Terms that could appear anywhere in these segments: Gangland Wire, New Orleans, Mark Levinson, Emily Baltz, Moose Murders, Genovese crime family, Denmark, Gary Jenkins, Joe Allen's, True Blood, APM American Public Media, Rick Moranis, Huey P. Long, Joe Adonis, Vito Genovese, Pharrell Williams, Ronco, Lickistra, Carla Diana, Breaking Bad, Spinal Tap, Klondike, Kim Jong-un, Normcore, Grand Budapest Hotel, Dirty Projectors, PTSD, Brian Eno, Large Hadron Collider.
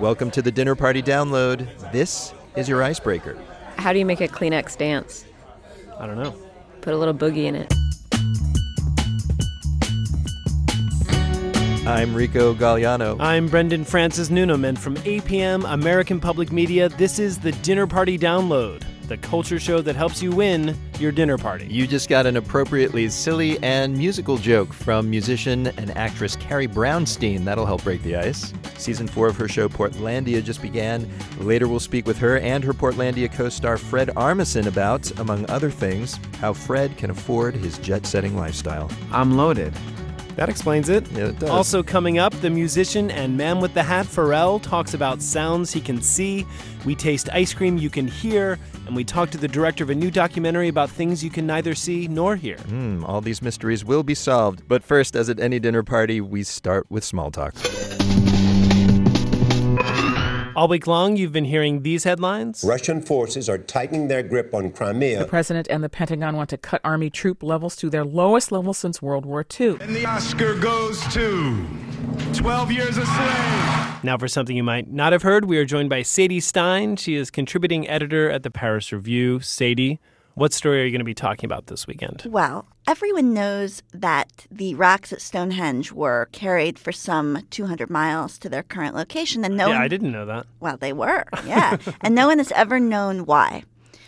Welcome to the Dinner Party Download. This is your icebreaker. How do you make a Kleenex dance? I don't know. Put a little boogie in it. I'm Rico Gagliano. I'm Brendan Francis Newnham, and from APM American Public Media, this is the Dinner Party Download, the culture show that helps you win your dinner party. You just got an appropriately silly and musical joke from musician and actress Carrie Brownstein. That'll help break the ice. Season 4 of her show Portlandia just began. Later we'll speak with her and her Portlandia co-star Fred Armisen about, among other things, how Fred can afford his jet-setting lifestyle. I'm loaded. That explains it. Yeah, it does. Also coming up, the musician and man with the hat Pharrell talks about sounds he can see. We taste ice cream you can hear, and we talk to the director of a new documentary about things you can neither see nor hear. All these mysteries will be solved. But first, as at any dinner party, we start with small talk. All week long, you've been hearing these headlines. Russian forces are tightening their grip on Crimea. The president and the Pentagon want to cut Army troop levels to their lowest level since World War II. And the Oscar goes to 12 Years a Slave. Now for something you might not have heard, we are joined by Sadie Stein. She is contributing editor at the Paris Review. Sadie, what story are you going to be talking about this weekend? Well, everyone knows that the rocks at Stonehenge were carried for some 200 miles to their current location. And no one... I didn't know that. Well, they were, yeah. And no one has ever known why.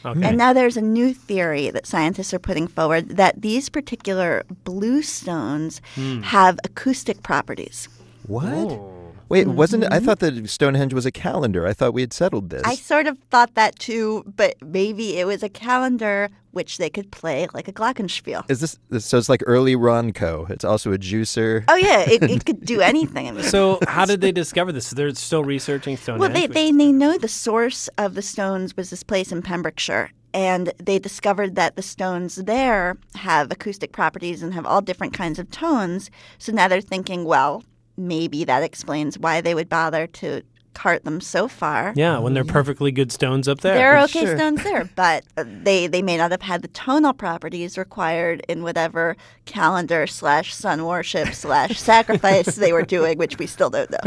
Okay. And now there's a new theory that scientists are putting forward that these particular blue stones have acoustic properties. What? Whoa. Wait, wasn't it? I thought that Stonehenge was a calendar. I thought we had settled this. I sort of thought that too, but maybe it was a calendar which they could play like a glockenspiel. Is this so? It's like early Ronco. It's also a juicer. Oh yeah, it could do anything. I mean. So how did they discover this? They're still researching Stonehenge. Well, they know the source of the stones was this place in Pembrokeshire. And they discovered that the stones there have acoustic properties and have all different kinds of tones. So now they're thinking, well, maybe that explains why they would bother to cart them so far. Yeah, when they're perfectly good stones up there. There are okay stones there, but they may not have had the tonal properties required in whatever calendar / sun worship / sacrifice they were doing, which we still don't know.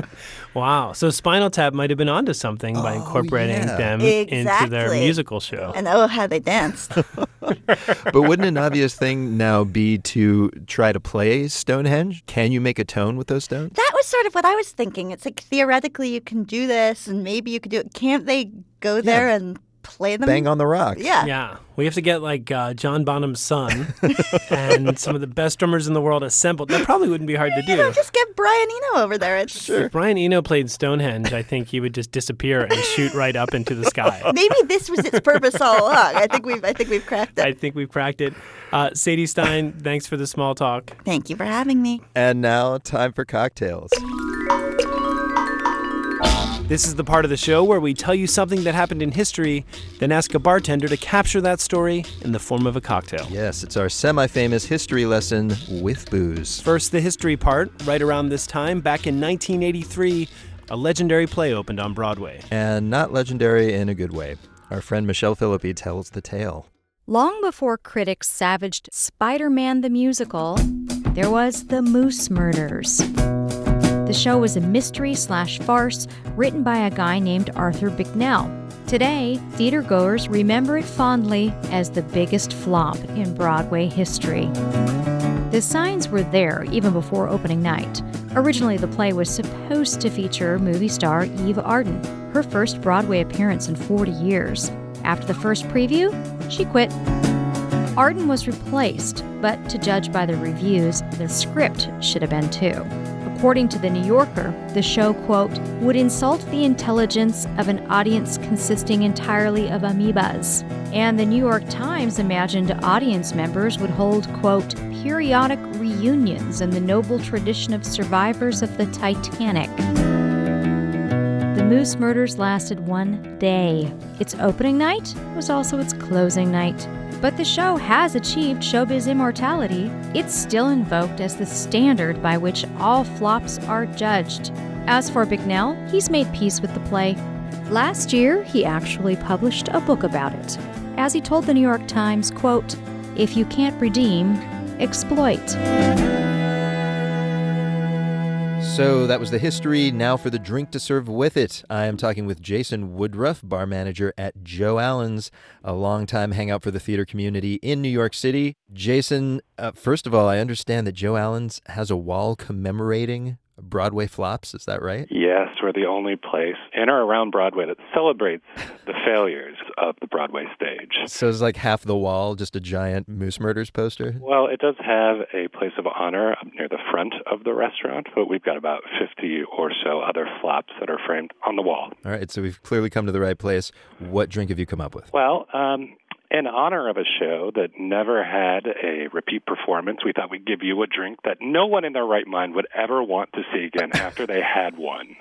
Wow. So Spinal Tap might have been onto something by incorporating them into their musical show. And how they danced. But wouldn't an obvious thing now be to try to play Stonehenge? Can you make a tone with those stones? That was sort of what I was thinking. It's like theoretically you can do this and maybe you could do it. Can't they go there and play them? Bang on the rocks. Yeah. Yeah. We have to get like John Bonham's son and some of the best drummers in the world assembled. That probably wouldn't be hard to do. Just get Brian Eno over there. Sure. If Brian Eno played Stonehenge, I think he would just disappear and shoot right up into the sky. Maybe this was its purpose all along. I think we've cracked it. Sadie Stein, thanks for the small talk. Thank you for having me. And now time for cocktails. This is the part of the show where we tell you something that happened in history, then ask a bartender to capture that story in the form of a cocktail. Yes, it's our semi-famous history lesson with booze. First, the history part. Right around this time, back in 1983, a legendary play opened on Broadway. And not legendary in a good way. Our friend Michelle Philippi tells the tale. Long before critics savaged Spider-Man the Musical, there was the Moose Murders. The show was a mystery / farce written by a guy named Arthur Bicknell. Today, theatergoers remember it fondly as the biggest flop in Broadway history. The signs were there even before opening night. Originally, the play was supposed to feature movie star Eve Arden, her first Broadway appearance in 40 years. After the first preview, she quit. Arden was replaced, but to judge by the reviews, the script should have been too. According to The New Yorker, the show, quote, would insult the intelligence of an audience consisting entirely of amoebas. And The New York Times imagined audience members would hold, quote, periodic reunions in the noble tradition of survivors of the Titanic. The Moose Murders lasted one day. Its opening night was also its closing night. But the show has achieved showbiz immortality. It's still invoked as the standard by which all flops are judged. As for Bicknell, he's made peace with the play. Last year, he actually published a book about it. As he told the New York Times, quote, if you can't redeem, exploit. So that was the history. Now for the drink to serve with it. I am talking with Jason Woodruff, bar manager at Joe Allen's, a longtime hangout for the theater community in New York City. Jason, first of all, I understand that Joe Allen's has a wall commemorating Broadway flops, is that right? Yes, we're the only place in or around Broadway that celebrates the failures of the Broadway stage. So it's like half the wall, just a giant Moose Murders poster? Well, it does have a place of honor up near the front of the restaurant, but we've got about 50 or so other flops that are framed on the wall. All right, so we've clearly come to the right place. What drink have you come up with? Well, in honor of a show that never had a repeat performance, we thought we'd give you a drink that no one in their right mind would ever want to see again after they had one.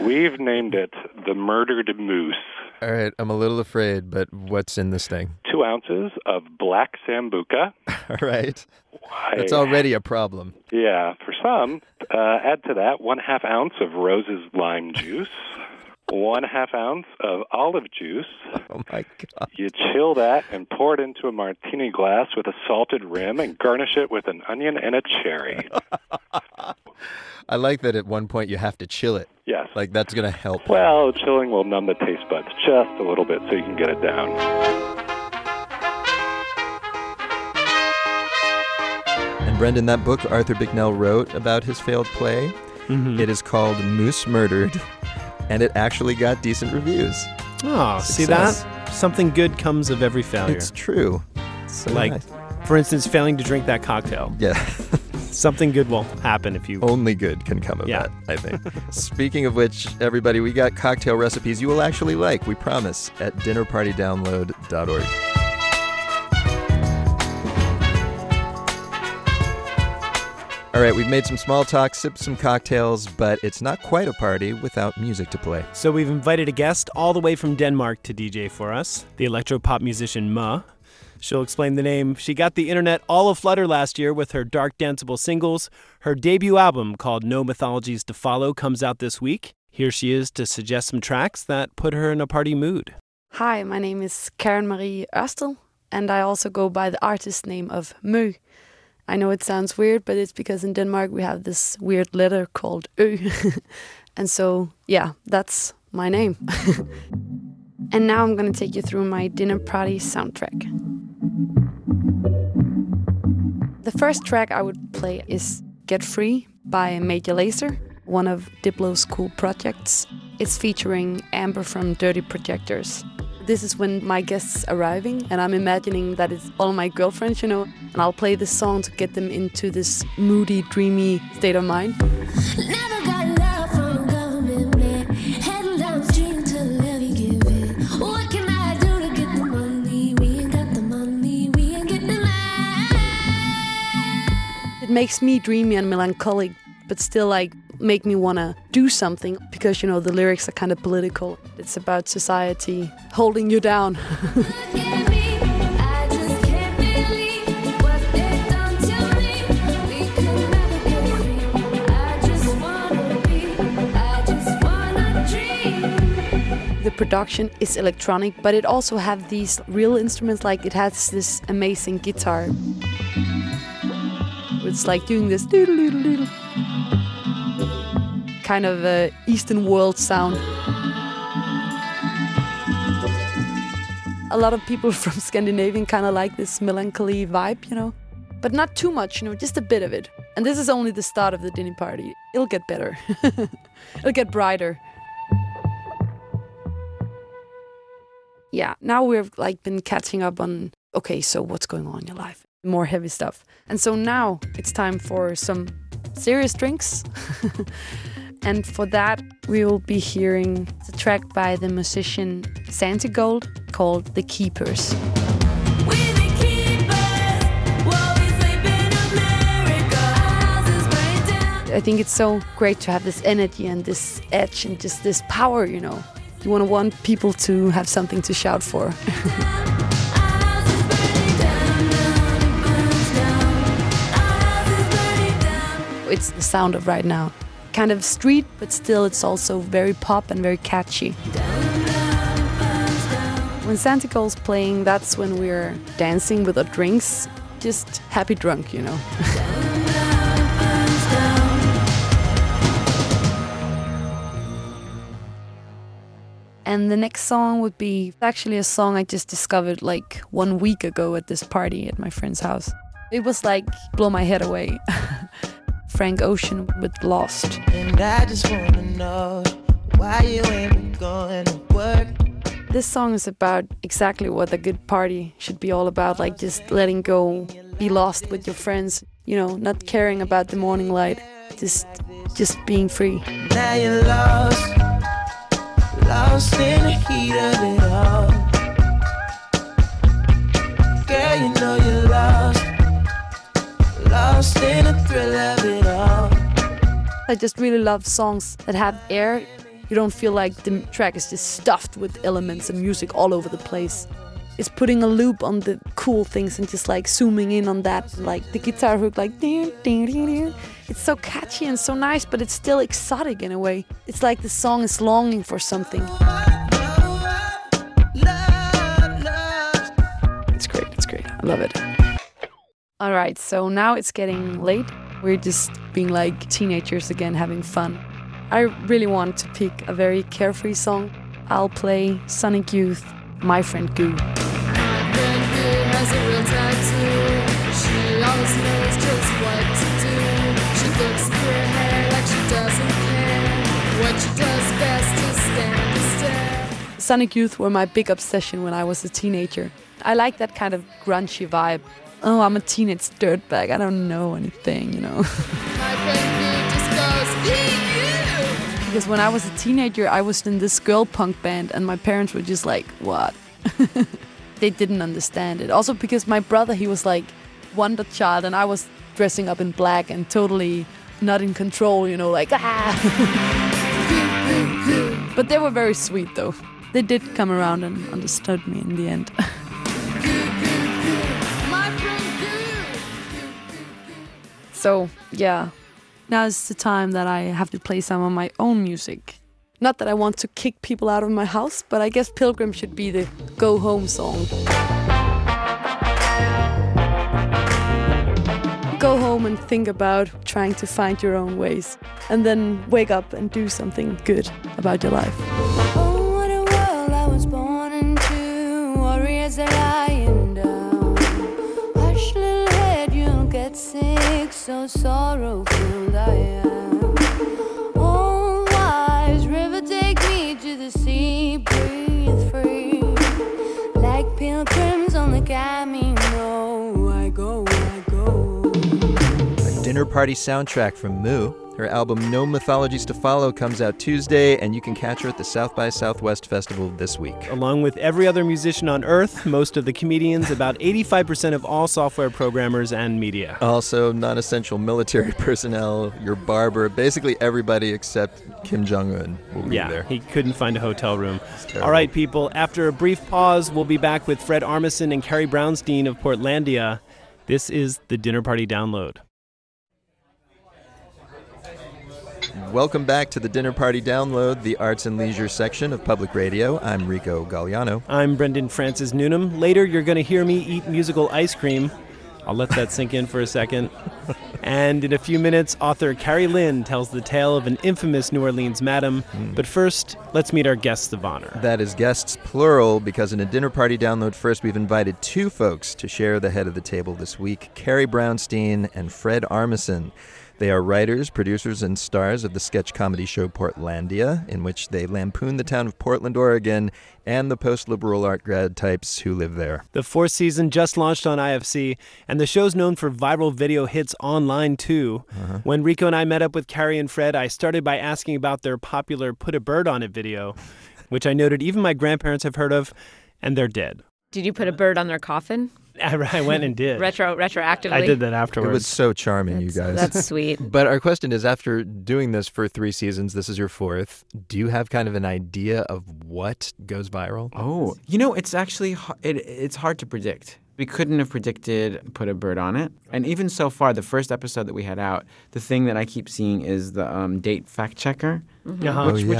We've named it the Murdered Moose. All right, I'm a little afraid, but what's in this thing? 2 ounces of black sambuca. All right. It's already a problem. Yeah, for some. Add to that 1/2 ounce of Rose's lime juice. 1/2 ounce of olive juice. Oh, my God. You chill that and pour it into a martini glass with a salted rim and garnish it with an onion and a cherry. I like that at one point you have to chill it. Yes. Like, that's going to help. Well, chilling will numb the taste buds just a little bit so you can get it down. And, Brendan, that book Arthur Bicknell wrote about his failed play, It is called Moose Murdered. And it actually got decent reviews. Oh, success. See that? Something good comes of every failure. It's true. It's so like, nice. For instance, failing to drink that cocktail. Yeah. Something good will happen if you... Only good can come of that, I think. Speaking of which, everybody, we got cocktail recipes you will actually like, we promise, at dinnerpartydownload.org. All right, we've made some small talk, sipped some cocktails, but it's not quite a party without music to play. So we've invited a guest all the way from Denmark to DJ for us, the electropop musician Ma. She'll explain the name. She got the internet all aflutter last year with her dark danceable singles. Her debut album called No Mythologies to Follow comes out this week. Here she is to suggest some tracks that put her in a party mood. Hi, my name is Karen Marie Ørsted, and I also go by the artist name of Mø. I know it sounds weird, but it's because in Denmark we have this weird letter called Ø. And so, yeah, that's my name. And now I'm going to take you through my dinner party soundtrack. The first track I would play is Get Free by Major Lazer, one of Diplo's cool projects. It's featuring Amber from Dirty Projectors. This is when my guests are arriving, and I'm imagining that it's all my girlfriends, you know, and I'll play this song to get them into this moody, dreamy state of mind. Never got love from the government, man. Heading down the street until every give it. What can I do to get the money? We ain't got the money, we ain't getting the money. It makes me dreamy and melancholic, but still, like, make me want to do something because, you know, the lyrics are kind of political. It's about society holding you down. The production is electronic, but it also has these real instruments, like it has this amazing guitar. It's like doing this kind of a Eastern world sound. A lot of people from Scandinavian kind of like this melancholy vibe, you know, but not too much, you know, just a bit of it. And this is only the start of the dinner party. It'll get better. It'll get brighter. Yeah, now we've like been catching up on, okay, so what's going on in your life? More heavy stuff. And so now it's time for some serious drinks. And for that, we will be hearing the track by the musician Santigold called The Keepers. I think it's so great to have this energy and this edge and just this power, you know. You want people to have something to shout for. It's the sound of right now. Kind of street, but still it's also very pop and very catchy. When Santigold's playing, that's when we're dancing with our drinks. Just happy drunk, you know. And the next song would be actually a song I just discovered like 1 week ago at this party at my friend's house. It was like, blow my head away. Frank Ocean with Lost. And I just wanna know why you ain't going to work. This song is about exactly what a good party should be all about, like just letting go, be lost with your friends, you know, not caring about the morning light, just being free. Now you're lost, lost in the heat of it all. Girl, you know you're lost, lost in the thrill of it all. I just really love songs that have air. You don't feel like the track is just stuffed with elements and music all over the place. It's putting a loop on the cool things and just like zooming in on that, like the guitar hook, like ding, ding, ding, ding. It's so catchy and so nice, but it's still exotic in a way. It's like the song is longing for something. It's great, it's great. I love it. All right, so now it's getting late. We're just being like teenagers again, having fun. I really want to pick a very carefree song. I'll play Sonic Youth, My Friend Goo. Sonic Youth were my big obsession when I was a teenager. I like that kind of grungy vibe. Oh, I'm a teenage dirtbag, I don't know anything, you know. Because when I was a teenager, I was in this girl punk band and my parents were just like, what? They didn't understand it. Also because my brother, he was like wonder child and I was dressing up in black and totally not in control, you know, like, ah! But they were very sweet though. They did come around and understood me in the end. So, yeah. Now is the time that I have to play some of my own music. Not that I want to kick people out of my house, but I guess Pilgrim should be the go-home song. Go home and think about trying to find your own ways. And then wake up and do something good about your life. Oh, what a world I was born into, warriors that lying down. Hush, little head, you'll get sick, so sorrowful. Dinner party soundtrack from Moo. Her album No Mythologies to Follow comes out Tuesday, and you can catch her at the South by Southwest Festival this week. Along with every other musician on Earth, most of the comedians, about 85% of all software programmers and media. Also, non-essential military personnel, your barber, basically everybody except Kim Jong-un will be there. Yeah, he couldn't find a hotel room. All right, people, after a brief pause, we'll be back with Fred Armisen and Carrie Brownstein of Portlandia. This is the Dinner Party Download. Welcome back to the Dinner Party Download, the arts and leisure section of public radio. I'm Rico Gagliano. I'm Brendan Francis Newnham. Later, you're going to hear me eat musical ice cream. I'll let that sink in for a second. And in a few minutes, author Cari Lynn tells the tale of an infamous New Orleans Madam. But first, let's meet our guests of honor. That is guests, plural, because in a Dinner Party Download first, we've invited two folks to share the head of the table this week, Carrie Brownstein and Fred Armisen. They are writers, producers, and stars of the sketch comedy show Portlandia, in which they lampoon the town of Portland, Oregon, and the post-liberal art grad types who live there. The fourth season just launched on IFC, and the show's known for viral video hits online, too. Uh-huh. When Rico and I met up with Carrie and Fred, I started by asking about their popular Put a Bird on It video, which I noted even my grandparents have heard of, and they're dead. Did you put a bird on their coffin? I went and did. Retroactively? I did that afterwards. It was so charming, you guys. That's sweet. But our question is, after doing this for 3 seasons, this is your fourth, do you have kind of an idea of what goes viral? Oh, you know, it's actually, it's hard to predict. We couldn't have predicted Put a Bird on It. And even so far, the first episode that we had out, the thing that I keep seeing is the date fact checker. Uh-huh. I wouldn't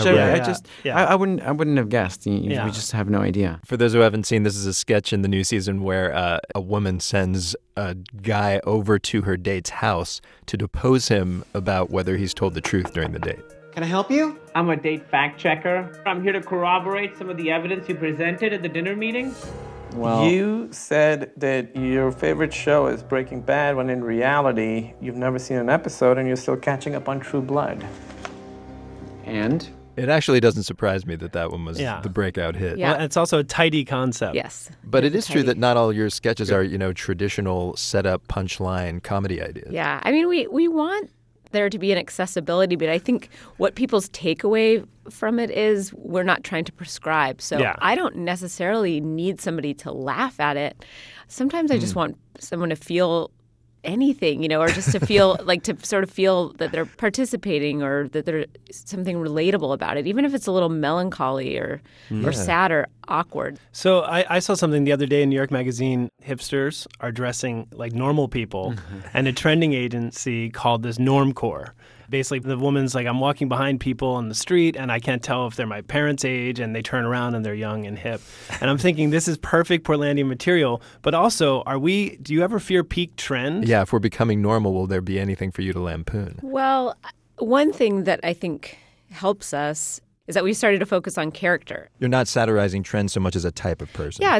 have guessed. We just have no idea. For those who haven't seen, this is a sketch in the new season where a woman sends a guy over to her date's house to depose him about whether he's told the truth during the date. Can I help you? I'm a date fact checker. I'm here to corroborate some of the evidence you presented at the dinner meeting. Well, you said that your favorite show is Breaking Bad, when in reality, you've never seen an episode and you're still catching up on True Blood. And? It actually doesn't surprise me that that one was the breakout hit. Yeah. Well, it's also a tidy concept. Yes. But it is tidy. True that not all your sketches are, you know, traditional setup, punchline comedy ideas. Yeah. I mean, we want there to be an accessibility, but I think what people's takeaway from it is we're not trying to prescribe. So I don't necessarily need somebody to laugh at it. Sometimes I just want someone to feel anything, you know, or just to feel like to sort of feel that they're participating or that there's something relatable about it, even if it's a little melancholy or sad or awkward. So I saw something the other day in New York Magazine. Hipsters are dressing like normal people, and a trending agency called this Normcore. Basically, the woman's like, I'm walking behind people on the street, and I can't tell if they're my parents' age, and they turn around, and they're young and hip. And I'm thinking, this is perfect Portlandia material. But also, do you ever fear peak trend? Yeah, if we're becoming normal, will there be anything for you to lampoon? Well, one thing that I think helps us is that we started to focus on character. You're not satirizing trends so much as a type of person. Yeah,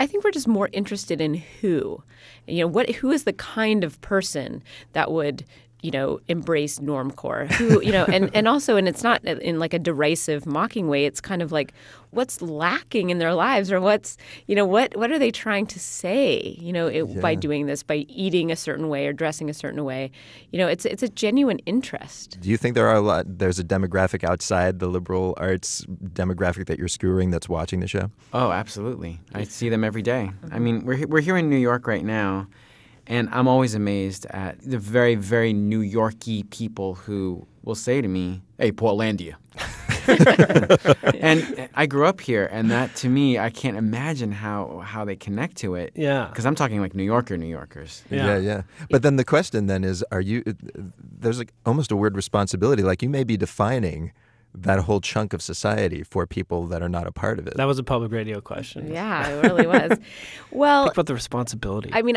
I think we're just more interested in who. You know, who is the kind of person that would, you know, embrace normcore, who, you know, and also, and it's not in like a derisive, mocking way. It's kind of like what's lacking in their lives, or what's, you know, what are they trying to say, you know, by doing this, by eating a certain way or dressing a certain way. You know, it's a genuine interest. Do you think there's a demographic outside the liberal arts demographic that you're skewering that's watching the show? Oh, absolutely. I see them every day. I mean, we're here in New York right now. And I'm always amazed at the very, very New York-y people who will say to me, hey, Portlandia. And I grew up here, and that, to me, I can't imagine how they connect to it. Yeah. Because I'm talking like New Yorkers. Yeah. But then the question then is, there's like almost a weird responsibility. Like, you may be defining that whole chunk of society for people that are not a part of it. That was a public radio question. Yeah, it really was. Well, think about the responsibility. I mean,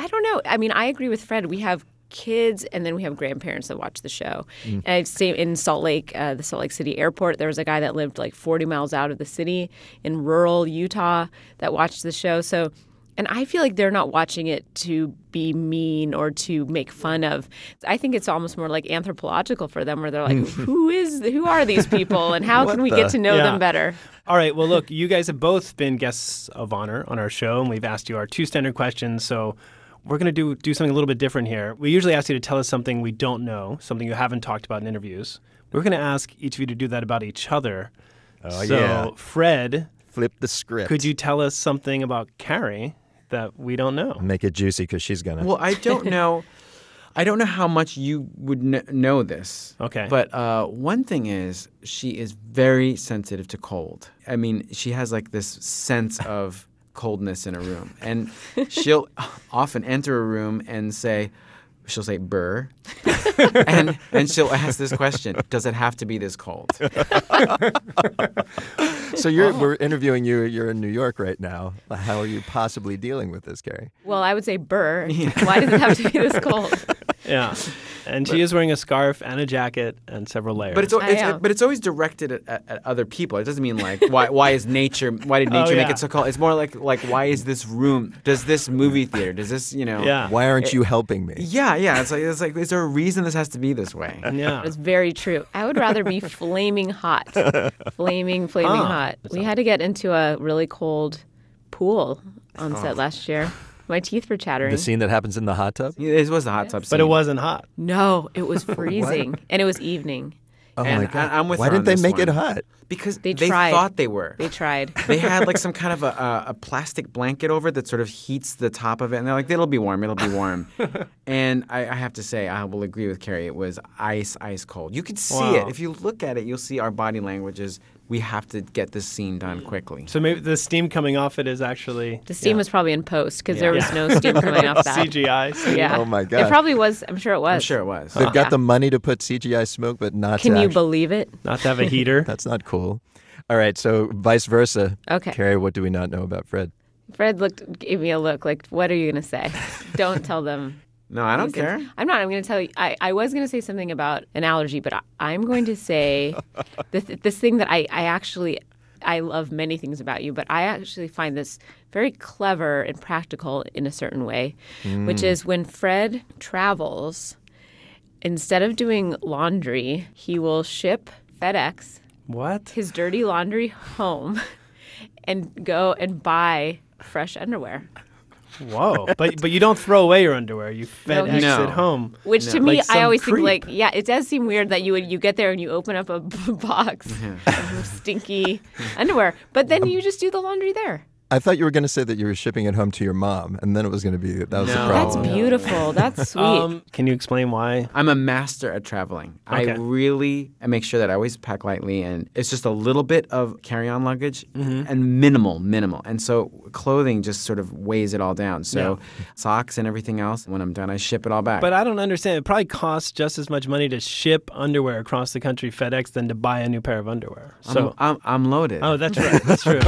I don't know. I mean, I agree with Fred. We have kids, and then we have grandparents that watch the show. Mm. And I've seen in Salt Lake, the Salt Lake City airport, there was a guy that lived like 40 miles out of the city in rural Utah that watched the show. So, and I feel like they're not watching it to be mean or to make fun of. I think it's almost more like anthropological for them, where they're like, who are these people, and how can we get to know them better? All right. Well, look, you guys have both been guests of honor on our show, and we've asked you our two standard questions. So we're going to do something a little bit different here. We usually ask you to tell us something we don't know, something you haven't talked about in interviews. We're going to ask each of you to do that about each other. Oh, so, yeah. So, Fred, flip the script. Could you tell us something about Carrie that we don't know? Make it juicy, because she's gonna. Well, I don't know. I don't know how much you would know this. Okay. But one thing is, she is very sensitive to cold. I mean, she has like this sense of coldness in a room, and she'll often enter a room and say, she'll say, "Burr," and she'll ask this question: does it have to be this cold? So we're interviewing you. You're in New York right now. How are you possibly dealing with this, Carrie? Well, I would say, "Burr." Yeah. Why does it have to be this cold? Yeah, and she is wearing a scarf and a jacket and several layers. But it's always directed at other people. It doesn't mean like why did nature make it so cold? It's more like why is this room? Does this movie theater? Does this Why aren't you helping me? Yeah. It's like is there a reason this has to be this way? Yeah, it's very true. I would rather be flaming hot, flaming hot. We had to get into a really cold pool on set last year. My teeth were chattering. The scene that happens in the hot tub? Yeah, it was the hot tub scene. But it wasn't hot. No, it was freezing. And it was evening. Oh, my God. I'm with her. Why didn't they make it hot? Because they thought they were. They tried. They had like some kind of a plastic blanket over that sort of heats the top of it. And they're like, it'll be warm. And I have to say, I will agree with Carrie. It was ice cold. You could see it. If you look at it, you'll see our body language is, we have to get this scene done quickly. So maybe the steam coming off it is actually... The steam was probably in post, because there was no steam coming off that. CGI steam. Yeah. Oh, my God. It probably was. I'm sure it was. They've got the money to put CGI smoke, but not Can you believe it? Not to have a heater. That's not cool. All right, so vice versa. Okay. Carrie, what do we not know about Fred? Fred gave me a look like, what are you going to say? Don't tell them. No, I don't care. I'm not. I'm going to tell you. I was going to say something about an allergy, but I'm going to say this thing that I actually – I love many things about you, but I actually find this very clever and practical in a certain way, which is when Fred travels, instead of doing laundry, he will ship FedEx his dirty laundry home and go and buy fresh underwear. Whoa. But you don't throw away your underwear. You FedEx it home. Which to me, like I always think it does seem weird that you get there and you open up a box of stinky underwear. But then you just do the laundry there. I thought you were going to say that you were shipping it home to your mom, and then it was going to be that was the problem. That's beautiful. That's sweet. Can you explain why? I'm a master at traveling. Okay. I make sure that I always pack lightly, and it's just a little bit of carry-on luggage and minimal. And so clothing just sort of weighs it all down. So socks and everything else, when I'm done, I ship it all back. But I don't understand. It probably costs just as much money to ship underwear across the country FedEx than to buy a new pair of underwear. So I'm loaded. Oh, that's right. That's true.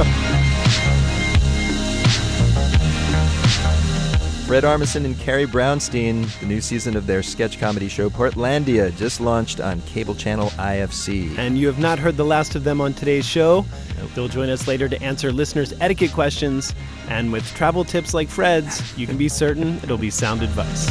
Fred Armisen and Carrie Brownstein, the new season of their sketch comedy show Portlandia just launched on cable channel IFC. And you have not heard the last of them on today's show. Nope. They'll join us later to answer listeners' etiquette questions. And with travel tips like Fred's, you can be certain it'll be sound advice.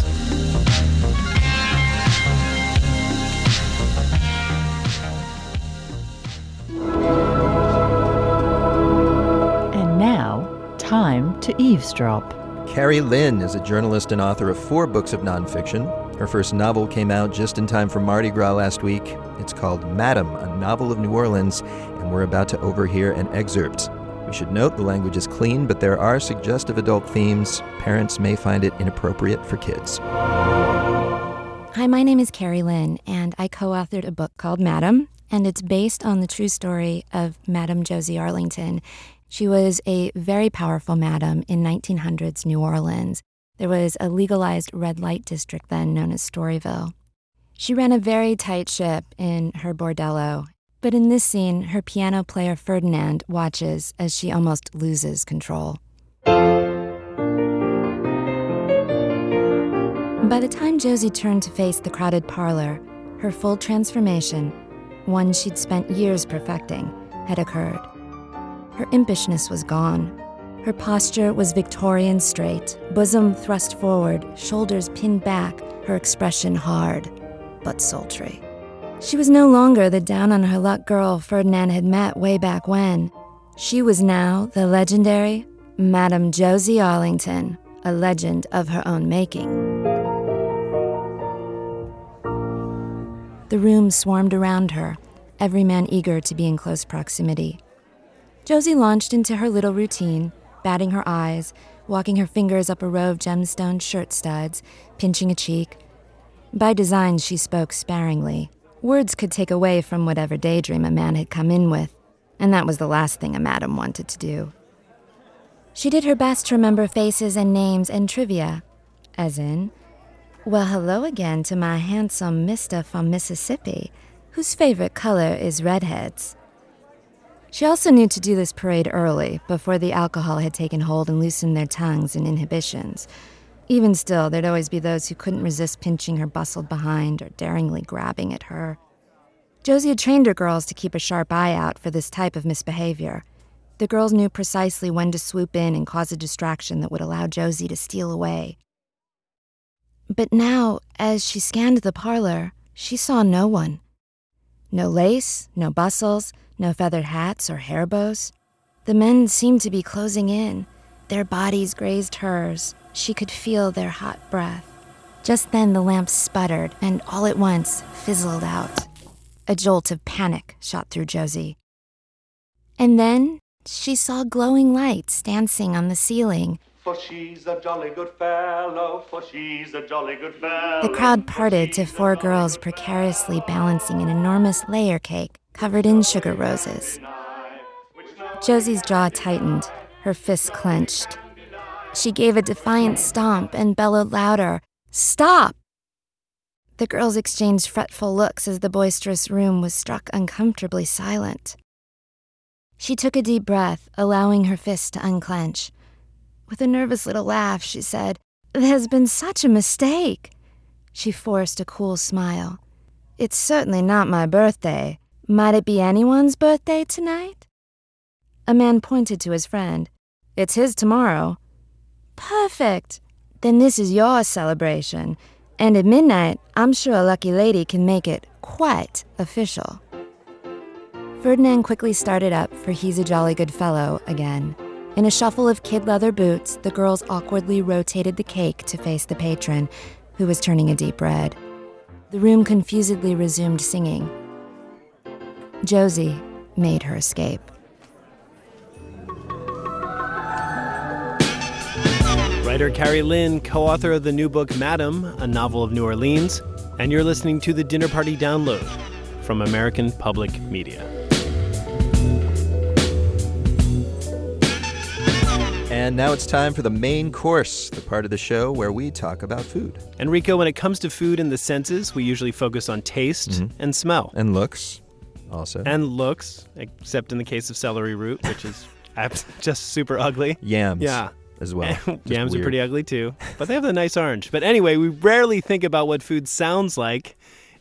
And now, time to eavesdrop. Cari Lynn is a journalist and author of 4 books of nonfiction. Her first novel came out just in time for Mardi Gras last week. It's called Madam, a Novel of New Orleans, and we're about to overhear an excerpt. We should note the language is clean, but there are suggestive adult themes. Parents may find it inappropriate for kids. Hi, my name is Cari Lynn, and I co-authored a book called Madam, and it's based on the true story of Madam Josie Arlington. She was a very powerful madam in 1900s New Orleans. There was a legalized red light district then known as Storyville. She ran a very tight ship in her bordello, but in this scene, her piano player Ferdinand watches as she almost loses control. By the time Josie turned to face the crowded parlor, her full transformation, one she'd spent years perfecting, had occurred. Her impishness was gone. Her posture was Victorian straight, bosom thrust forward, shoulders pinned back, her expression hard, but sultry. She was no longer the down-on-her-luck girl Ferdinand had met way back when. She was now the legendary Madam Josie Arlington, a legend of her own making. The room swarmed around her, every man eager to be in close proximity. Josie launched into her little routine, batting her eyes, walking her fingers up a row of gemstone shirt studs, pinching a cheek. By design, she spoke sparingly. Words could take away from whatever daydream a man had come in with, and that was the last thing a madam wanted to do. She did her best to remember faces and names and trivia, as in, well, hello again to my handsome mister from Mississippi, whose favorite color is redheads. She also knew to do this parade early, before the alcohol had taken hold and loosened their tongues and inhibitions. Even still, there'd always be those who couldn't resist pinching her bustled behind or daringly grabbing at her. Josie had trained her girls to keep a sharp eye out for this type of misbehavior. The girls knew precisely when to swoop in and cause a distraction that would allow Josie to steal away. But now, as she scanned the parlor, she saw no one. No lace, no bustles, no feathered hats or hair bows. The men seemed to be closing in. Their bodies grazed hers. She could feel their hot breath. Just then the lamp sputtered and all at once fizzled out. A jolt of panic shot through Josie. And then she saw glowing lights dancing on the ceiling. For she's a jolly good fellow, for she's a jolly good fellow. The crowd parted to 4 girls precariously balancing an enormous layer cake covered in sugar roses. Josie's jaw tightened, her fists clenched. She gave a defiant stomp and bellowed louder, "Stop!" The girls exchanged fretful looks as the boisterous room was struck uncomfortably silent. She took a deep breath, allowing her fists to unclench. With a nervous little laugh, she said, There's been such a mistake. She forced a cool smile. It's certainly not my birthday. Might it be anyone's birthday tonight? A man pointed to his friend. It's his tomorrow. Perfect. Then this is your celebration. And at midnight, I'm sure a lucky lady can make it quite official. Ferdinand quickly started up for He's a Jolly Good Fellow again. In a shuffle of kid leather boots, the girls awkwardly rotated the cake to face the patron, who was turning a deep red. The room confusedly resumed singing. Josie made her escape. Writer Cari Lynn, co-author of the new book Madam, a novel of New Orleans, and you're listening to The Dinner Party Download from American Public Media. And now it's time for the main course, the part of the show where we talk about food. Enrico, when it comes to food and the senses, we usually focus on taste and smell. And looks, also. And looks, except in the case of celery root, which is just super ugly. Yams. Yeah. As well. Yams weird. Are pretty ugly too, but they have the nice orange. But anyway, we rarely think about what food sounds like.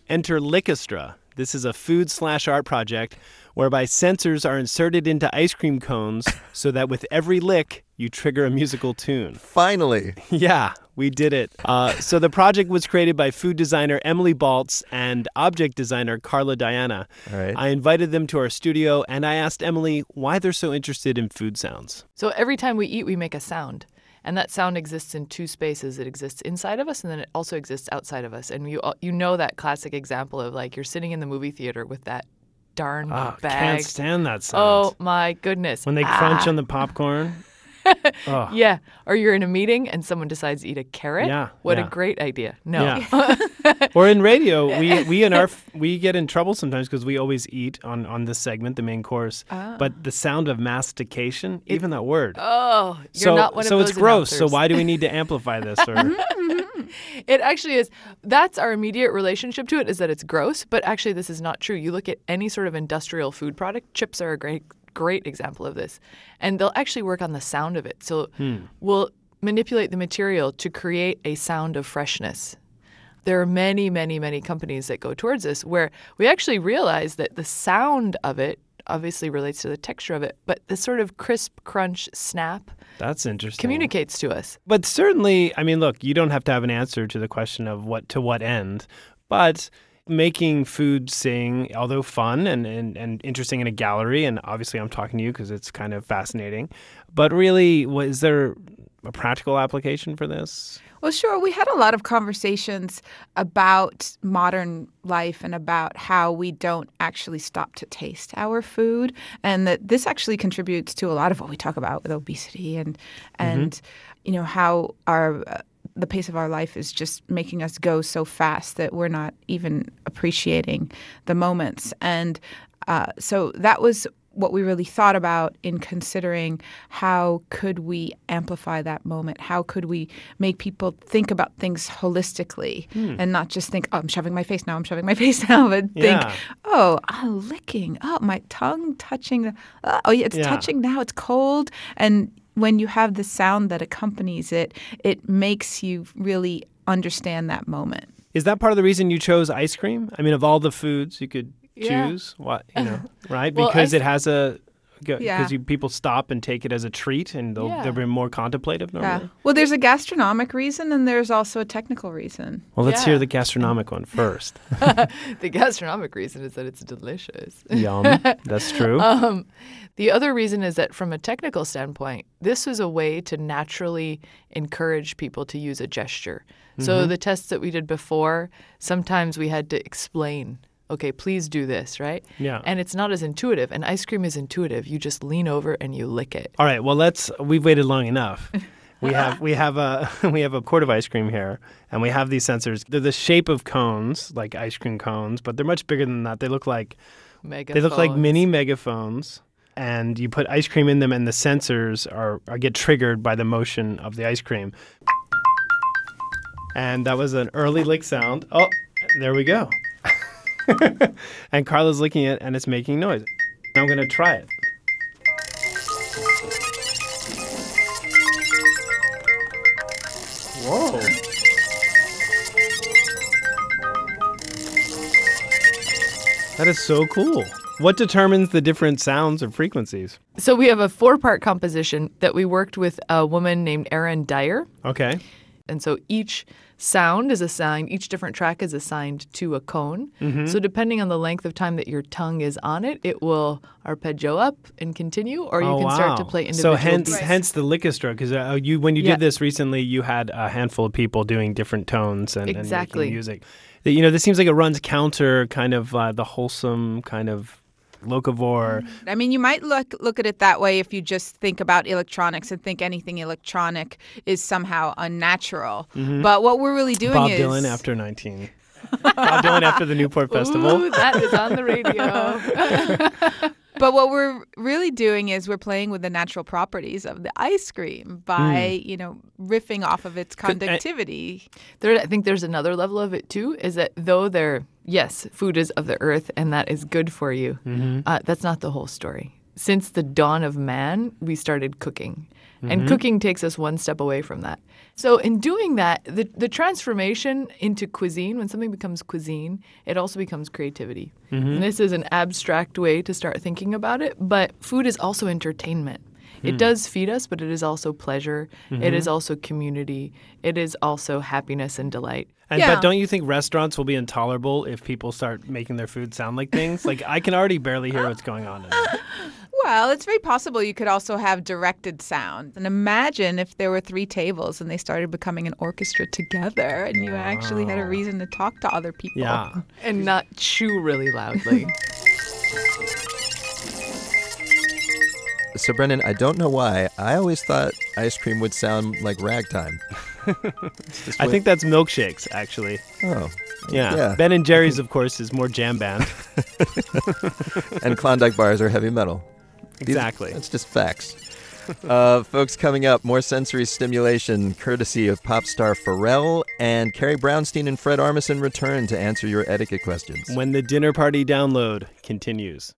Enter Lickistra. This is a food/art project whereby sensors are inserted into ice cream cones so that with every lick, you trigger a musical tune. Finally. Yeah, we did it. So the project was created by food designer Emily Baltz and object designer Carla Diana. All right. I invited them to our studio, and I asked Emily why they're so interested in food sounds. So every time we eat, we make a sound. And that sound exists in two spaces. It exists inside of us, and then it also exists outside of us. And you know that classic example of, like, you're sitting in the movie theater with that darn bag. I can't stand that sound. Oh, my goodness. When they crunch on the popcorn. Oh. Yeah. Or you're in a meeting and someone decides to eat a carrot. Yeah. What a great idea. No. Yeah. Or in radio, we get in trouble sometimes because we always eat on this segment, the main course. Oh. But the sound of mastication, even that word. Oh, you're not one of those. So it's gross. So why do we need to amplify this? Or... It actually is. That's our immediate relationship to it, is that it's gross. But actually, this is not true. You look at any sort of industrial food product. Chips are a great example of this. And they'll actually work on the sound of it. So we'll manipulate the material to create a sound of freshness. There are many, many, many companies that go towards this where we actually realize that the sound of it obviously relates to the texture of it, but the sort of crisp, crunch, snap. That's interesting. Communicates to us. But certainly, I mean, look, you don't have to have an answer to the question of to what end, but making food sing, although fun and interesting in a gallery, and obviously I'm talking to you because it's kind of fascinating, but really, is there a practical application for this? Well, sure. We had a lot of conversations about modern life and about how we don't actually stop to taste our food, and that this actually contributes to a lot of what we talk about with obesity and you know, how our... the pace of our life is just making us go so fast that we're not even appreciating the moments. And so that was what we really thought about in considering how could we amplify that moment? How could we make people think about things holistically and not just think, oh, I'm shoving my face now, but think, oh, I'm licking. Oh, my tongue touching. It's touching now. It's cold. And when you have the sound that accompanies it, it makes you really understand that moment. Is that part of the reason you chose ice cream? I mean, of all the foods you could choose, what, you know, right? Well, because it has a... Because people stop and take it as a treat, and they'll be more contemplative normally. Yeah. Well, there's a gastronomic reason, and there's also a technical reason. Well, let's hear the gastronomic one first. The gastronomic reason is that it's delicious. Yum. That's true. The other reason is that from a technical standpoint, this was a way to naturally encourage people to use a gesture. So the tests that we did before, sometimes we had to explain, okay, please do this, right? Yeah. And it's not as intuitive. And ice cream is intuitive. You just lean over and you lick it. All right. Well, we've waited long enough. We have a quart of ice cream here, and we have these sensors. They're the shape of cones, like ice cream cones, but they're much bigger than that. They look like megaphones. They look like mini megaphones. And you put ice cream in them, and the sensors get triggered by the motion of the ice cream. And that was an early lick sound. Oh, there we go. And Carla's licking it, and it's making noise. I'm going to try it. Whoa. That is so cool. What determines the different sounds and frequencies? So we have a four-part composition that we worked with a woman named Erin Dyer. Okay. And so each sound is assigned, each different track is assigned to a cone. Mm-hmm. So depending on the length of time that your tongue is on it, it will arpeggio up and continue, or you can start to play individual pieces. So hence the lickestra, because when you did this recently, you had a handful of people doing different tones and music. You know, this seems like it runs counter kind of the wholesome kind of locavore. I mean, you might look at it that way if you just think about electronics and think anything electronic is somehow unnatural. Mm-hmm. But what we're really doing is... Bob Dylan after the Newport Festival. Ooh, that is on the radio. But what we're really doing is we're playing with the natural properties of the ice cream by, riffing off of its conductivity. I think there's another level of it, too, is that though food is of the earth and that is good for you, mm-hmm. That's not the whole story. Since the dawn of man, we started cooking. Mm-hmm. And cooking takes us one step away from that. So in doing that, the transformation into cuisine, when something becomes cuisine, it also becomes creativity. Mm-hmm. And this is an abstract way to start thinking about it, but food is also entertainment. It does feed us, but it is also pleasure. Mm-hmm. It is also community. It is also happiness and delight. But don't you think restaurants will be intolerable if people start making their food sound like things? Like, I can already barely hear what's going on in there. Well, it's very possible you could also have directed sound. And imagine if there were three tables and they started becoming an orchestra together and you actually had a reason to talk to other people. Yeah. And not chew really loudly. So, Brendan, I don't know why. I always thought ice cream would sound like ragtime. I think that's milkshakes, actually. Oh. Yeah. Ben and Jerry's, of course, is more jam band. And Klondike bars are heavy metal. Exactly. That's just facts. Folks, coming up, more sensory stimulation courtesy of pop star Pharrell, and Carrie Brownstein and Fred Armisen return to answer your etiquette questions. When the dinner party download continues.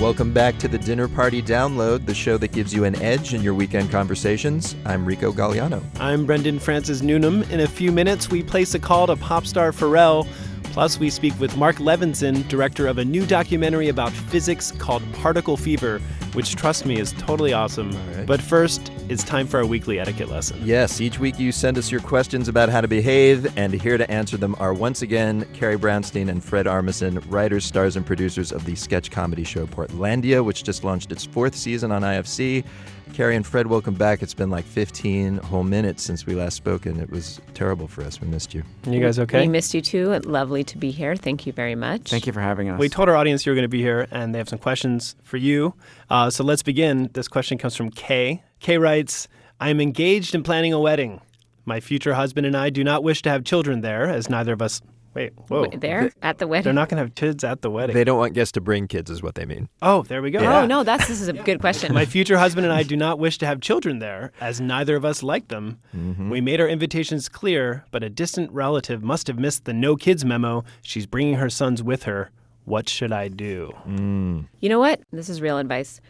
Welcome back to the Dinner Party Download, the show that gives you an edge in your weekend conversations. I'm Rico Gagliano. I'm Brendan Francis Newnham. In a few minutes, we place a call to pop star Pharrell. Plus, we speak with Mark Levinson, director of a new documentary about physics called Particle Fever, which, trust me, is totally awesome. Right. But first, it's time for our weekly etiquette lesson. Yes, each week you send us your questions about how to behave, and here to answer them are, once again, Carrie Brownstein and Fred Armisen, writers, stars, and producers of the sketch comedy show Portlandia, which just launched its fourth season on IFC. Carrie and Fred, welcome back. It's been like 15 whole minutes since we last spoke, and it was terrible for us. We missed you. You guys okay? We missed you, too. Lovely to be here. Thank you very much. Thank you for having us. We told our audience you were going to be here, and they have some questions for you. So let's begin. This question comes from Kay. Kay writes, I am engaged and planning a wedding. My future husband and I do not wish to have children there, as neither of us... Wait, whoa. There? At the wedding? They're not going to have kids at the wedding. They don't want guests to bring kids is what they mean. Oh, there we go. Yeah. Oh, no, this is a good question. My future husband and I do not wish to have children there, as neither of us like them. Mm-hmm. We made our invitations clear, but a distant relative must have missed the no kids memo. She's bringing her sons with her. What should I do? Mm. You know what? This is real advice.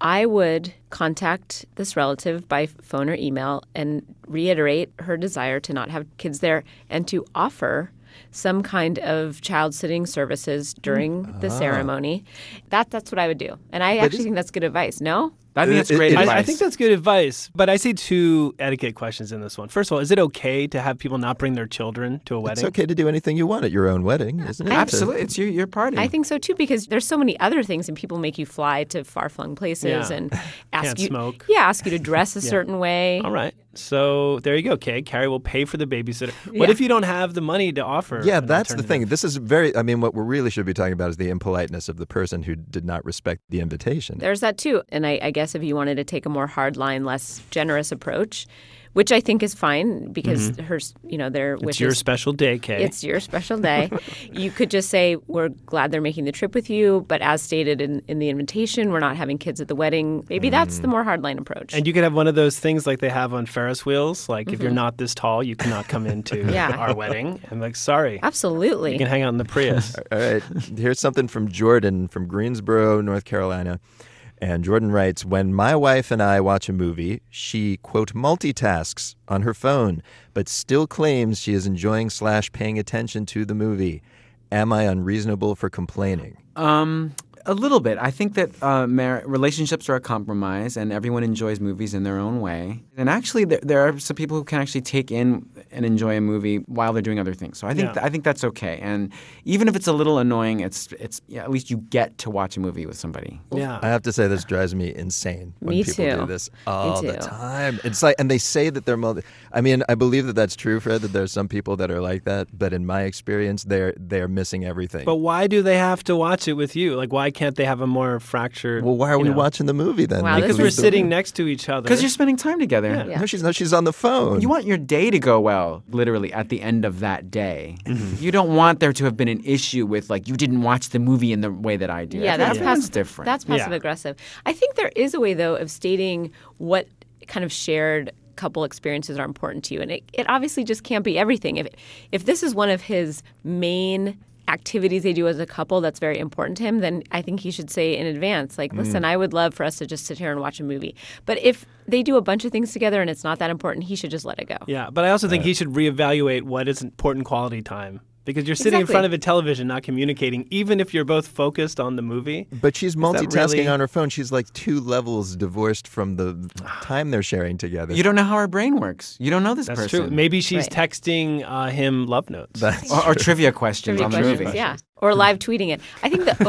I would contact this relative by phone or email and reiterate her desire to not have kids there and to offer some kind of child-sitting services during the ceremony. That's what I would do. And I actually think that's good advice. No? I think that's great advice. I think that's good advice. But I see two etiquette questions in this one. First of all, is it okay to have people not bring their children to a wedding? It's okay to do anything you want at your own wedding, isn't it? Absolutely. It's your party. I think so, too, because there's so many other things, and people make you fly to far-flung places and ask you to dress a certain way. All right. So there you go, Kay. Carrie will pay for the babysitter. What if you don't have the money to offer? Yeah, that's the thing. This is what we really should be talking about is the impoliteness of the person who did not respect the invitation. There's that, too. And I guess if you wanted to take a more hardline, less generous approach, which I think is fine because their wishes. It's your special day, Kay. It's your special day. You could just say, we're glad they're making the trip with you, but as stated in the invitation, we're not having kids at the wedding. Maybe that's the more hardline approach. And you could have one of those things like they have on Ferris wheels, like if you're not this tall, you cannot come into our wedding. I'm like, sorry. Absolutely. You can hang out in the Prius. All right. Here's something from Jordan from Greensboro, North Carolina. And Jordan writes, when my wife and I watch a movie, she, quote, multitasks on her phone, but still claims she is enjoying / paying attention to the movie. Am I unreasonable for complaining? A little bit. I think that relationships are a compromise, and everyone enjoys movies in their own way. And actually, there are some people who can actually take in and enjoy a movie while they're doing other things. So I think I think that's okay. And even if it's a little annoying, it's at least you get to watch a movie with somebody. Yeah, I have to say this drives me insane when people do this all the time. It's like, and they say that they're I mean, I believe that that's true, Fred. That there's some people that are like that, but in my experience, they're missing everything. But why do they have to watch it with you? Like, why can't they have a more fractured... Well, why are we watching the movie then? Wow, because we're sitting next to each other. Because you're spending time together. Yeah. Yeah. No, she's on the phone. You want your day to go well, literally, at the end of that day. You don't want there to have been an issue with, like, you didn't watch the movie in the way that I do. Yeah, that's different. That's passive-aggressive. I think there is a way, though, of stating what kind of shared couple experiences are important to you. And it obviously just can't be everything. If this is one of his main activities they do as a couple that's very important to him, then I think he should say in advance, like, listen, I would love for us to just sit here and watch a movie. But if they do a bunch of things together and it's not that important, he should just let it go. Yeah, but I also think he should reevaluate what is important quality time. Because you're sitting in front of a television not communicating, even if you're both focused on the movie. But she's multitasking on her phone. She's like 2 levels divorced from the time they're sharing together. You don't know how her brain works. You don't know this person. That's true. Maybe she's texting him love notes. Or trivia questions on the movie. Yeah. Or live tweeting it. I think the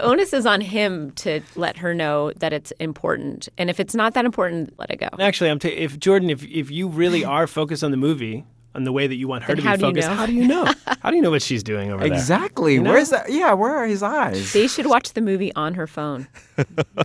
onus is on him to let her know that it's important. And if it's not that important, let it go. Actually, if Jordan, if you really are focused on the movie... and the way that you want her to be focused. How do you know? How do you know what she's doing over there? Exactly. You know? Where's that? Yeah, where are his eyes? They should watch the movie on her phone.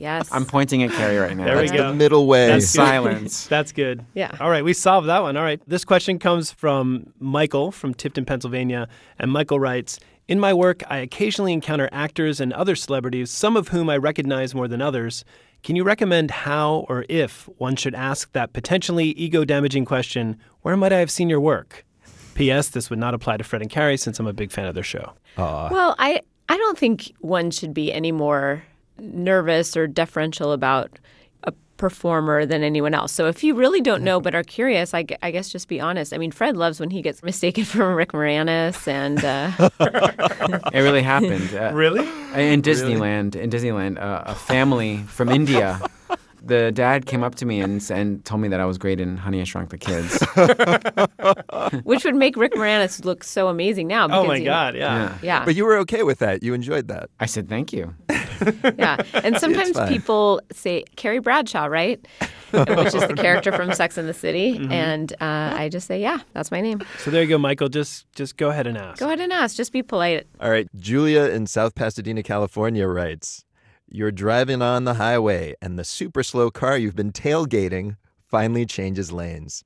Yes. I'm pointing at Carrie right now. There we go. The middle way. That's silence. That's good. Yeah. All right, we solved that one. All right. This question comes from Michael from Tipton, Pennsylvania. And Michael writes, in my work, I occasionally encounter actors and other celebrities, some of whom I recognize more than others. Can you recommend how or if one should ask that potentially ego-damaging question, where might I have seen your work? P.S. This would not apply to Fred and Carrie since I'm a big fan of their show. Well, I don't think one should be any more nervous or deferential about a performer than anyone else. So if you really don't know but are curious, I guess just be honest. I mean, Fred loves when he gets mistaken for Rick Moranis, and it really happened. Really? In Disneyland, a family from India. The dad came up to me and told me that I was great in Honey, I Shrunk the Kids. Which would make Rick Moranis look so amazing now. Because, oh, my God, yeah. But you were okay with that. You enjoyed that. I said thank you. Yeah. And sometimes people say, Carrie Bradshaw, right? Which is the character from Sex and the City. Mm-hmm. And I just say, yeah, that's my name. So there you go, Michael. Just go ahead and ask. Go ahead and ask. Just be polite. All right. Julia in South Pasadena, California writes, you're driving on the highway, and the super slow car you've been tailgating finally changes lanes.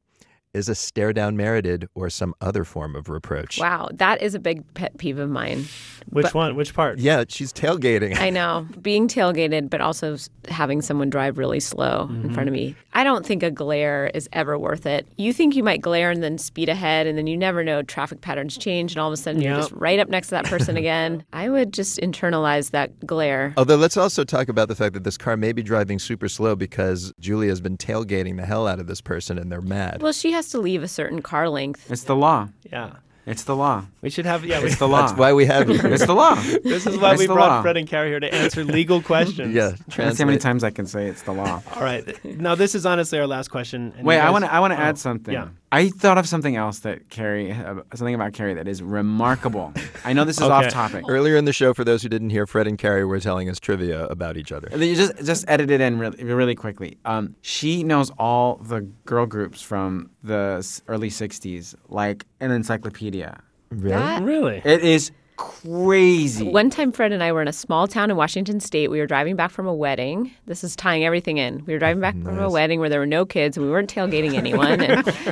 Is a stare down merited or some other form of reproach? Wow, that is a big pet peeve of mine. Which part? Yeah, she's tailgating. I know. Being tailgated, but also having someone drive really slow in front of me. I don't think a glare is ever worth it. You think you might glare and then speed ahead, and then you never know, traffic patterns change, and all of a sudden you're just right up next to that person again. I would just internalize that glare. Although let's also talk about the fact that this car may be driving super slow because Julia's been tailgating the hell out of this person, and they're mad. Well, she has to leave a certain car length. It's the law. Yeah. It's the law. We should have... Yeah, it's the law. That's why we have it here. It's the law. This is why we brought Fred and Carrie here to answer legal questions. Yeah. That's how many times I can say it's the law. All right. Now, this is honestly our last question. And wait, I want to add something. Yeah. I thought of something else that something about Carrie that is remarkable. I know this is off topic. Earlier in the show, for those who didn't hear, Fred and Carrie were telling us trivia about each other. Just edit it in really quickly. She knows all the girl groups from the early 60s, like an encyclopedia. Really? Really? It is crazy. One time, Fred and I were in a small town in Washington State. We were driving back from a wedding. This is tying everything in. We were driving back from a wedding where there were no kids, and we weren't tailgating anyone.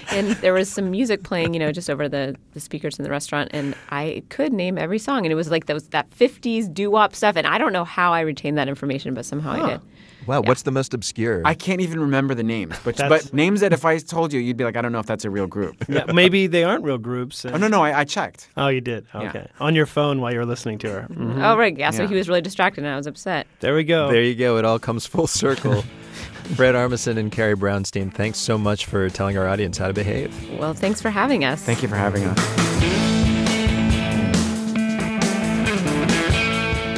And there was some music playing, just over the speakers in the restaurant. And I could name every song. And it was like that 50s doo-wop stuff. And I don't know how I retained that information, but somehow I did. Wow, yeah. What's the most obscure? I can't even remember the names, but names that if I told you, you'd be like, I don't know if that's a real group. Yeah, maybe they aren't real groups. And... Oh, no, I checked. Oh, you did? Okay. Yeah. On your phone while you were listening to her. Mm-hmm. Oh, right, yeah, so he was really distracted and I was upset. There we go. There you go, it all comes full circle. Fred Armisen and Carrie Brownstein, thanks so much for telling our audience how to behave. Well, thanks for having us. Thank you for having us.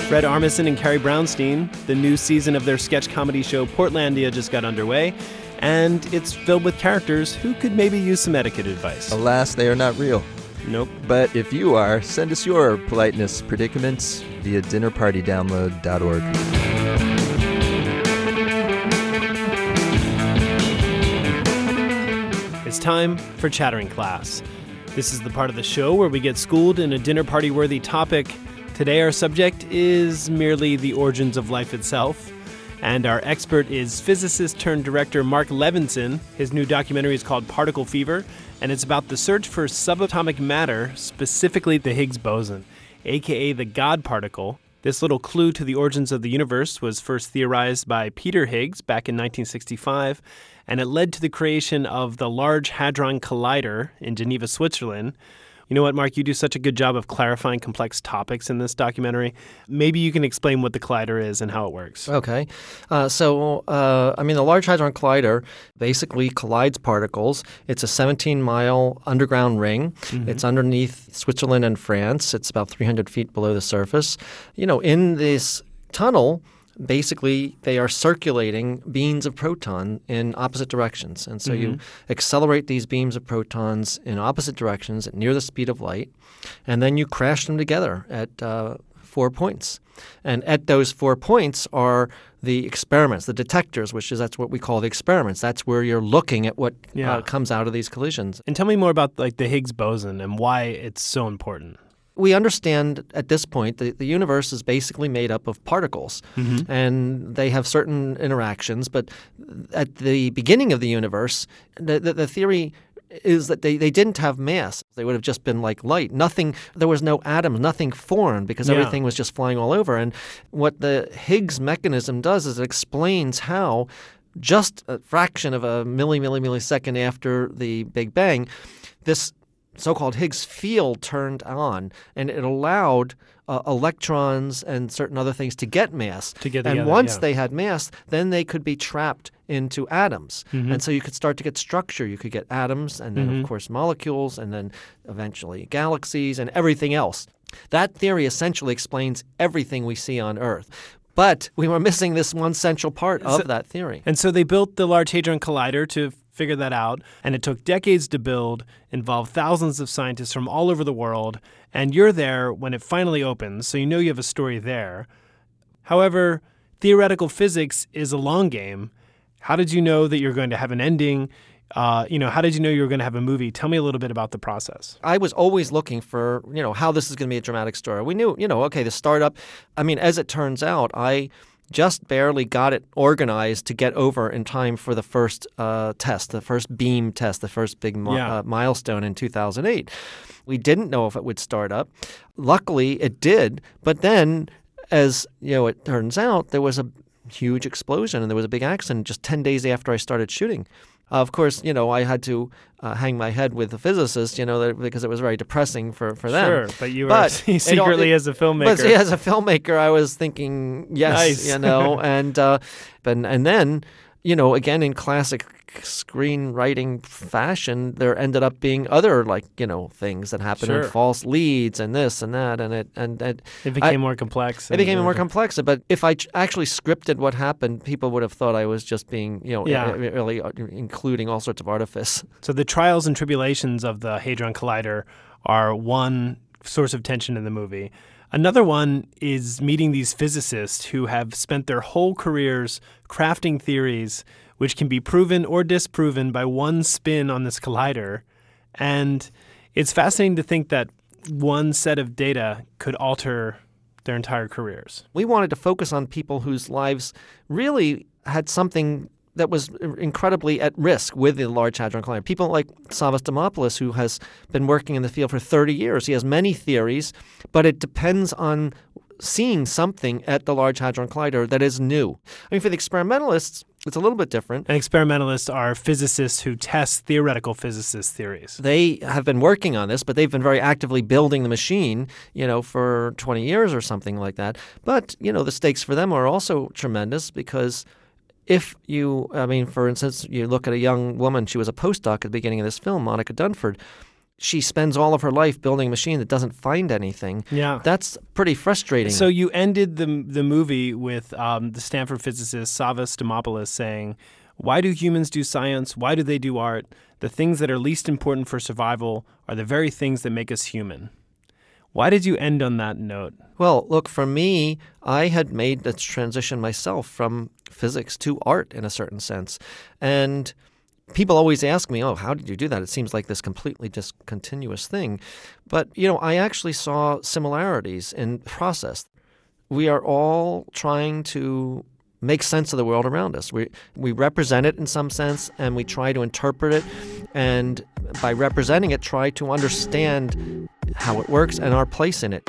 Fred Armisen and Carrie Brownstein. The new season of their sketch comedy show Portlandia just got underway, and it's filled with characters who could maybe use some etiquette advice. Alas, they are not real. Nope. But if you are, send us your politeness predicaments via dinnerpartydownload.org. It's time for Chattering Class. This is the part of the show where we get schooled in a dinner party-worthy topic. Today, our subject is merely the origins of life itself. And our expert is physicist-turned-director Mark Levinson. His new documentary is called Particle Fever, and it's about the search for subatomic matter, specifically the Higgs boson, a.k.a. the God particle. This little clue to the origins of the universe was first theorized by Peter Higgs back in 1965, and it led to the creation of the Large Hadron Collider in Geneva, Switzerland. You know what, Mark? You do such a good job of clarifying complex topics in this documentary. Maybe you can explain what the collider is and how it works. Okay. The Large Hadron Collider basically collides particles. It's a 17-mile underground ring. Mm-hmm. It's underneath Switzerland and France. It's about 300 feet below the surface. You know, in this tunnel, basically, they are circulating beams of proton in opposite directions. And so you accelerate these beams of protons in opposite directions at near the speed of light, and then you crash them together at 4 points. And at those 4 points are the experiments, the detectors, that's what we call the experiments. That's where you're looking at what comes out of these collisions. And tell me more about the Higgs boson and why it's so important. We understand at this point that the universe is basically made up of particles, and they have certain interactions. But at the beginning of the universe, the theory is that they didn't have mass. They would have just been like light. Nothing. There was no atoms, nothing formed because everything was just flying all over. And what the Higgs mechanism does is it explains how just a fraction of a millisecond after the Big Bang, this so-called Higgs field turned on, and it allowed electrons and certain other things to get mass. Once they had mass, then they could be trapped into atoms. Mm-hmm. And so you could start to get structure. You could get atoms and then, of course, molecules and then eventually galaxies and everything else. That theory essentially explains everything we see on Earth. But we were missing this one central part of that theory. And so they built the Large Hadron Collider to figure that out, and it took decades to build, involved thousands of scientists from all over the world, and you're there when it finally opens, so you know you have a story there. However, theoretical physics is a long game. How did you know that you're going to have an ending? How did you know you were going to have a movie? Tell me a little bit about the process. I was always looking for, how this is going to be a dramatic story. We knew, the startup. I mean, as it turns out, I just barely got it organized to get over in time for the first test, the first beam test, the first big milestone in 2008. We didn't know if it would start up. Luckily, it did. But then, as it turns out, there was a huge explosion and there was a big accident just 10 days after I started shooting. Of course, I had to hang my head with the physicists, because it was very depressing for them. Sure, but you were secretly as a filmmaker. But as a filmmaker, I was thinking, yes, nice. And then, again, in classic screenwriting fashion, there ended up being other things that happened and false leads and this and that, and it became more complex. It became more complex. But if I actually scripted what happened, people would have thought I was just being really including all sorts of artifice. So the trials and tribulations of the Hadron Collider are one source of tension in the movie. Another one is meeting these physicists who have spent their whole careers crafting theories which can be proven or disproven by one spin on this collider. And it's fascinating to think that one set of data could alter their entire careers. We wanted to focus on people whose lives really had something that was incredibly at risk with the Large Hadron Collider. People like Savas Dimopoulos, who has been working in the field for 30 years. He has many theories, but it depends on seeing something at the Large Hadron Collider that is new. I mean, for the experimentalists, it's a little bit different. And experimentalists are physicists who test theoretical physicist theories. They have been working on this, but they've been very actively building the machine, for 20 years or something like that. But, the stakes for them are also tremendous because if you, for instance, you look at a young woman, she was a postdoc at the beginning of this film, Monica Dunford. She spends all of her life building a machine that doesn't find anything. Yeah. That's pretty frustrating. So you ended the movie with the Stanford physicist Savas Dimopoulos saying, "Why do humans do science? Why do they do art? The things that are least important for survival are the very things that make us human." Why did you end on that note? Well, look, for me, I had made this transition myself from physics to art in a certain sense. And people always ask me, "Oh, how did you do that? It seems like this completely discontinuous thing." But, I actually saw similarities in the process. We are all trying to make sense of the world around us. We represent it in some sense, and we try to interpret it, and by representing it, try to understand how it works and our place in it.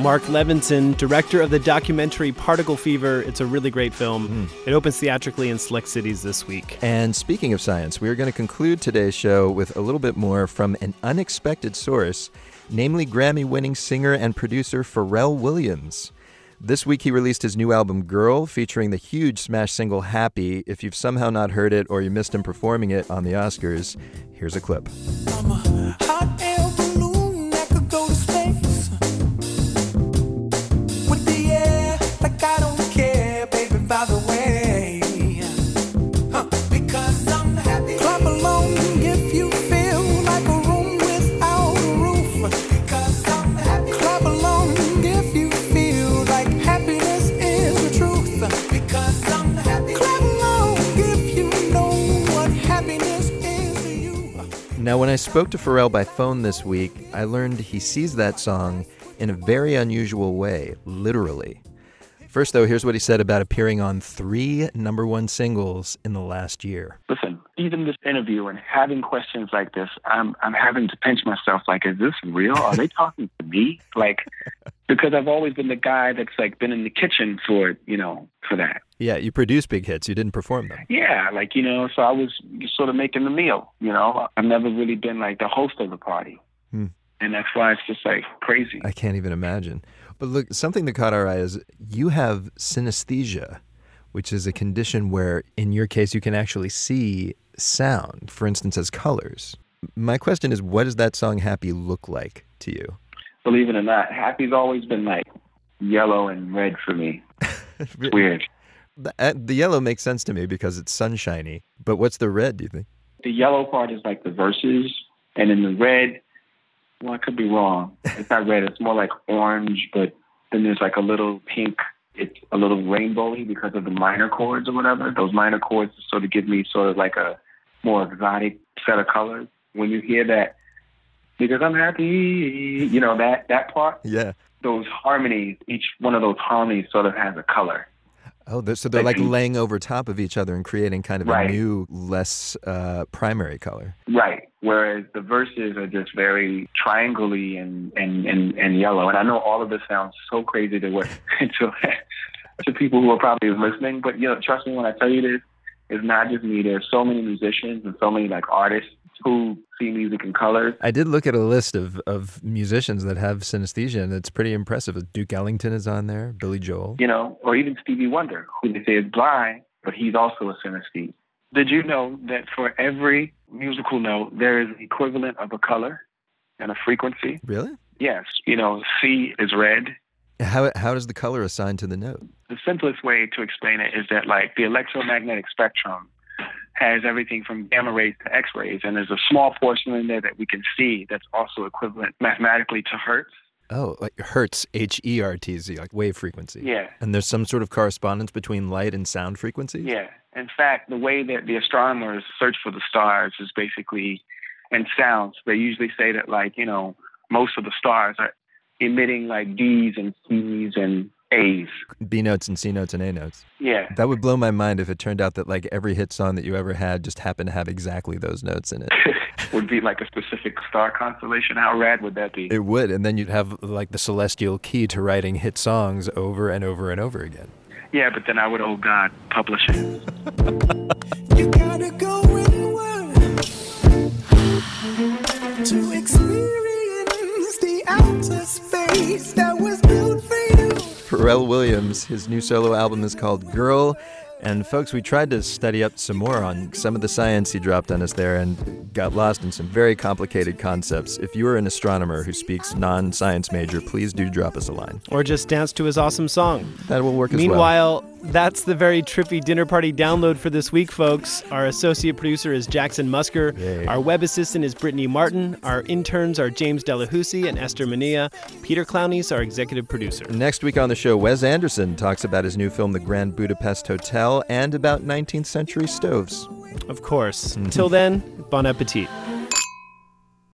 Mark Levinson, director of the documentary Particle Fever. It's a really great film. Mm. It opens theatrically in select cities this week. And speaking of science, we are going to conclude today's show with a little bit more from an unexpected source, namely Grammy-winning singer and producer Pharrell Williams. This week he released his new album, Girl, featuring the huge smash single, Happy. If you've somehow not heard it or you missed him performing it on the Oscars, here's a clip. Now, when I spoke to Pharrell by phone this week, I learned he sees that song in a very unusual way, literally. First, though, here's what he said about appearing on 3 number 1 singles in the last year. Listen, even this interview and having questions like this, I'm having to pinch myself like, is this real? Are they talking to me? Like, because I've always been the guy that's like been in the kitchen for, for that. Yeah, you produce big hits. You didn't perform them. Yeah, so I was sort of making the meal, I've never really been like the host of the party. Hmm. And that's why it's just like crazy. I can't even imagine. But look, something that caught our eye is you have synesthesia, which is a condition where, in your case, you can actually see sound, for instance, as colors. My question is, what does that song Happy look like to you? Believe it or not, Happy's always been like yellow and red for me. It's weird. The yellow makes sense to me because it's sunshiny. But what's the red, do you think? The yellow part is like the verses, and then the red, well, I could be wrong. It's not red. It's more like orange, but then there's like a little pink. It's a little rainbowy because of the minor chords or whatever. Those minor chords sort of give me sort of like a more exotic set of colors. When you hear that, because I'm happy, that part. Yeah. Those harmonies, each one of those harmonies sort of has a color. Oh, so they're like laying over top of each other and creating kind of right. A new, less primary color. Right. Whereas the verses are just very triangle-y and yellow. And I know all of this sounds so crazy to people who are probably listening. But, trust me when I tell you this, it's not just me. There's so many musicians and so many like artists who see music in colors. I did look at a list of musicians that have synesthesia, and it's pretty impressive. Duke Ellington is on there, Billy Joel. Or even Stevie Wonder, who they say is blind, but he's also a synesthete. Did you know that for every musical note, there is an equivalent of a color and a frequency? Really? Yes. C is red. How does the color assign to the note? The simplest way to explain it is that, like, the electromagnetic spectrum has everything from gamma rays to X-rays, and there's a small portion in there that we can see that's also equivalent mathematically to hertz. Oh, like hertz, H-E-R-T-Z, like wave frequency. Yeah. And there's some sort of correspondence between light and sound frequencies? Yeah. In fact, the way that the astronomers search for the stars is basically, and sounds, they usually say that, like, most of the stars are emitting, like, Ds and Cs and A's. B notes and C notes and A notes. Yeah. That would blow my mind if it turned out that like every hit song that you ever had just happened to have exactly those notes in it. Would be like a specific star constellation. How rad would that be? It would. And then you'd have like the celestial key to writing hit songs over and over and over again. Yeah, but then I would owe God publishing. You gotta go inward to experience the outer space that was built for you. Pharrell Williams, his new solo album is called Girl. And folks, we tried to study up some more on some of the science he dropped on us there and got lost in some very complicated concepts. If you are an astronomer who speaks non-science major, please do drop us a line. Or just dance to his awesome song. That will work as well. Meanwhile, that's the very trippy dinner party download for this week, folks. Our associate producer is Jackson Musker. Yay. Our web assistant is Brittany Martin. Our interns are James Delahousie and Esther Mania. Peter Clowney's our executive producer. Next week on the show, Wes Anderson talks about his new film, The Grand Budapest Hotel, and about 19th century stoves. Of course. Till then, bon appetit.